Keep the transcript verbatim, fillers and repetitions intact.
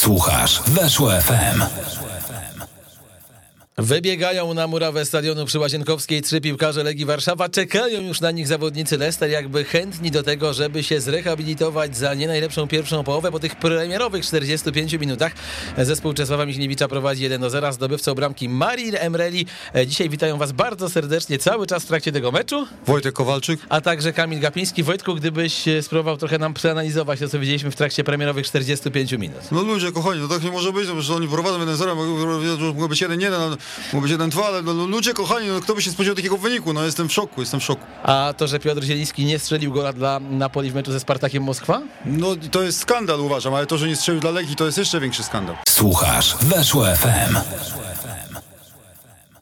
Słuchasz Weszło F M. Wybiegają na murawę stadionu przy Łazienkowskiej trzy piłkarze Legii Warszawa. Czekają już na nich zawodnicy Leicester, jakby chętni do tego, żeby się zrehabilitować za nie najlepszą pierwszą połowę. Po tych premierowych czterdziestu pięciu minutach zespół Czesława Michniewicza prowadzi jeden do zera. Zdobywcą bramki Mariusz Emreli. Dzisiaj witają Was bardzo serdecznie cały czas w trakcie tego meczu Wojciech Kowalczyk, a także Kamil Gapiński. Wojtku, gdybyś spróbował trochę nam przeanalizować to, co widzieliśmy w trakcie premierowych czterdziestu pięciu minut. No ludzie kochani, to tak nie może być, no, że oni prowadzą jeden zero, mogło być jeden jeden. Mógł być jeden dwa, ale no, ludzie kochani, no, kto by się spodziewał takiego wyniku, no jestem w szoku, jestem w szoku. A to, że Piotr Zieliński nie strzelił gola dla Napoli w meczu ze Spartakiem Moskwa? No to jest skandal uważam, ale to, że nie strzelił dla Legii, to jest jeszcze większy skandal. Słuchasz Weszło F M.